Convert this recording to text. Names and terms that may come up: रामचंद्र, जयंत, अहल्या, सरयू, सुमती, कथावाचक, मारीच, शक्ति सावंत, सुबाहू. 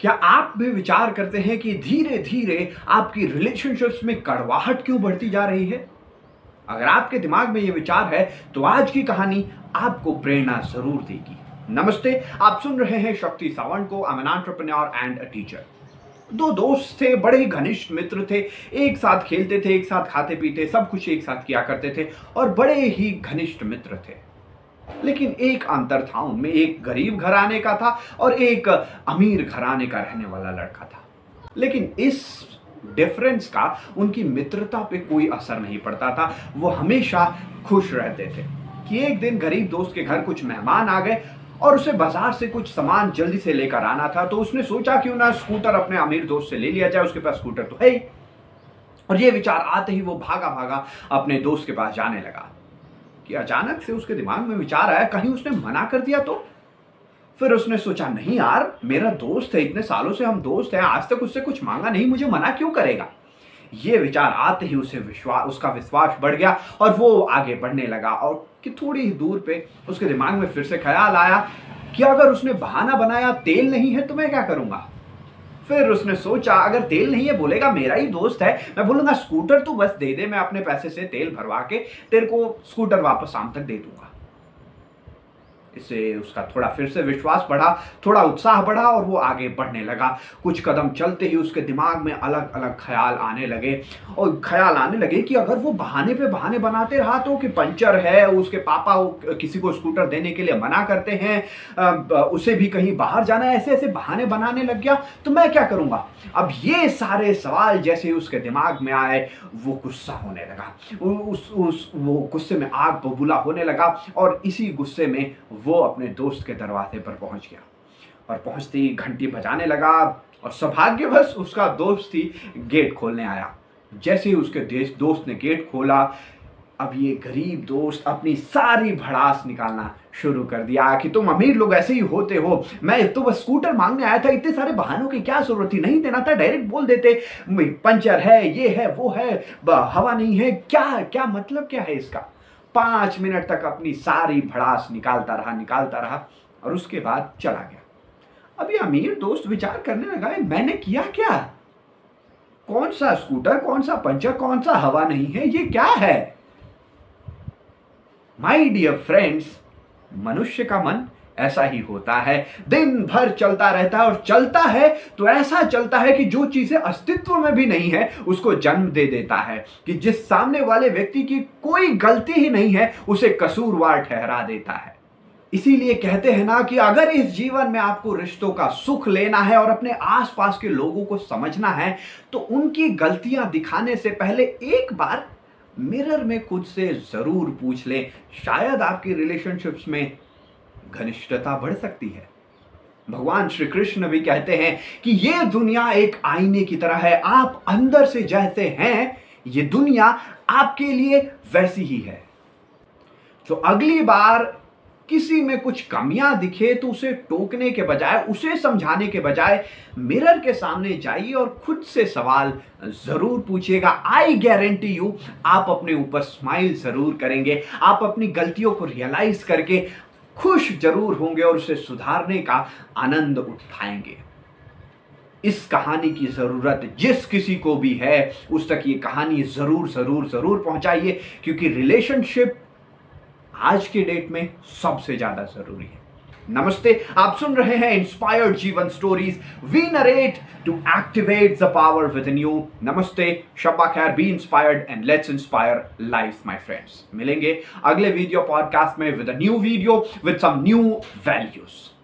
क्या आप भी विचार करते हैं कि धीरे धीरे आपकी रिलेशनशिप्स में कड़वाहट क्यों बढ़ती जा रही है? अगर आपके दिमाग में ये विचार है तो आज की कहानी आपको प्रेरणा जरूर देगी। नमस्ते, आप सुन रहे हैं शक्ति सावंत को। I am an entrepreneur and a teacher. दो दोस्त थे, बड़े घनिष्ठ मित्र थे, एक साथ खेलते थे, एक साथ खाते पीते, सब कुछ एक साथ किया करते थे और बड़े ही घनिष्ठ मित्र थे। लेकिन एक अंतर था उनमें, एक गरीब घराने का था और एक अमीर घराने का रहने वाला लड़का था। लेकिन इस डिफरेंस का उनकी मित्रता पे कोई असर नहीं पड़ता था, वो हमेशा खुश रहते थे। कि एक दिन गरीब दोस्त के घर कुछ मेहमान आ गए और उसे बाजार से कुछ सामान जल्दी से लेकर आना था, तो उसने सोचा क्यों ना स्कूटर अपने अमीर दोस्त से ले लिया जाए, उसके पास स्कूटर तो है ही। और ये विचार आते ही वो भागा भागा अपने दोस्त के पास जाने लगा कि अचानक से उसके दिमाग में विचार आया, कहीं उसने मना कर दिया तो। फिर उसने सोचा, नहीं यार, मेरा दोस्त है, इतने सालों से हम दोस्त हैं, आज तक उससे कुछ मांगा नहीं, मुझे मना क्यों करेगा। ये विचार आते ही उसे उसका विश्वास बढ़ गया और वो आगे बढ़ने लगा। और कि थोड़ी ही दूर पे उसके दिमाग में फिर से ख्याल आया कि अगर उसने बहाना बनाया तेल नहीं है तो मैं क्या करूँगा। फिर उसने सोचा, अगर तेल नहीं है बोलेगा मेरा ही दोस्त है, मैं बोलूँगा स्कूटर तो बस दे दे, मैं अपने पैसे से तेल भरवा के तेरे को स्कूटर वापस शाम तक दे दूंगा। इससे उसका थोड़ा फिर से विश्वास बढ़ा, थोड़ा उत्साह बढ़ा और वो आगे बढ़ने लगा। कुछ कदम चलते ही उसके दिमाग में अलग अलग ख्याल आने लगे और ख्याल आने लगे कि अगर वो बहाने पे बहाने बनाते रहा तो कि पंचर है, उसके पापा किसी को स्कूटर देने के लिए मना करते हैं, उसे भी कहीं बाहर जाना, ऐसे ऐसे बहाने बनाने लग गया तो मैं क्या करूँगा। अब ये सारे सवाल जैसे ही उसके दिमाग में आए, वो गुस्सा होने लगा, वो गुस्से में आग बबूला होने लगा। और इसी गुस्से में वो अपने दोस्त के दरवाजे पर पहुंच गया और पहुंचते ही घंटी बजाने लगा और सौभाग्यवश उसका दोस्त ही गेट खोलने आया। जैसे ही उसके दोस्त ने गेट खोला, अब ये गरीब दोस्त अपनी सारी भड़ास निकालना शुरू कर दिया कि तुम अमीर लोग ऐसे ही होते हो, मैं तो बस स्कूटर मांगने आया था, इतने सारे बहानों की क्या जरूरत थी, नहीं देना था डायरेक्ट बोल देते, पंचर है, ये है, वो है, हवा नहीं है, क्या मतलब क्या है इसका। 5 मिनट तक अपनी सारी भड़ास निकालता रहा और उसके बाद चला गया। अब ये अमीर दोस्त विचार करने लगा, मैंने किया क्या, कौन सा स्कूटर, कौन सा पंचर, कौन सा हवा नहीं है, ये क्या है। माय डियर फ्रेंड्स, मनुष्य का मन ऐसा ही होता है, दिन भर चलता रहता है और चलता है तो ऐसा चलता है कि जो चीजें अस्तित्व में भी नहीं है उसको जन्म दे देता है, कि जिस सामने वाले व्यक्ति की कोई गलती ही नहीं है उसे कसूरवार ठहरा देता है। इसीलिए कहते हैं ना कि अगर इस जीवन में आपको रिश्तों का सुख लेना है और अपने आसपास के लोगों को समझना है तो उनकी गलतियां दिखाने से पहले एक बार मिरर में खुद से जरूर पूछ लें, शायद आपकी रिलेशनशिप्स में घनिष्ठता बढ़ सकती है। भगवान श्री कृष्ण भी कहते हैं कि ये दुनिया एक आईने की तरह है, आप अंदर से जैसे हैं ये दुनिया आपके लिए वैसी ही है। तो अगली बार किसी में कुछ कमियां दिखे तो उसे टोकने के बजाय, उसे समझाने के बजाय मिरर के सामने जाइए और खुद से सवाल जरूर पूछिएगा। आई गारंटी यू, आप अपने ऊपर स्माइल जरूर करेंगे, आप अपनी गलतियों को रियलाइज करके खुश जरूर होंगे और उसे सुधारने का आनंद उठाएंगे। इस कहानी की ज़रूरत जिस किसी को भी है उस तक ये कहानी ज़रूर ज़रूर ज़रूर पहुंचाइए, क्योंकि रिलेशनशिप आज के डेट में सबसे ज़्यादा ज़रूरी है। नमस्ते, आप सुन रहे हैं इंस्पायर्ड जीवन stories, we narrate to activate the power within you. नमस्ते, शब्बा खैर, be inspired and let's inspire life my friends. मिलेंगे अगले वीडियो पॉडकास्ट में with a new video with some new values.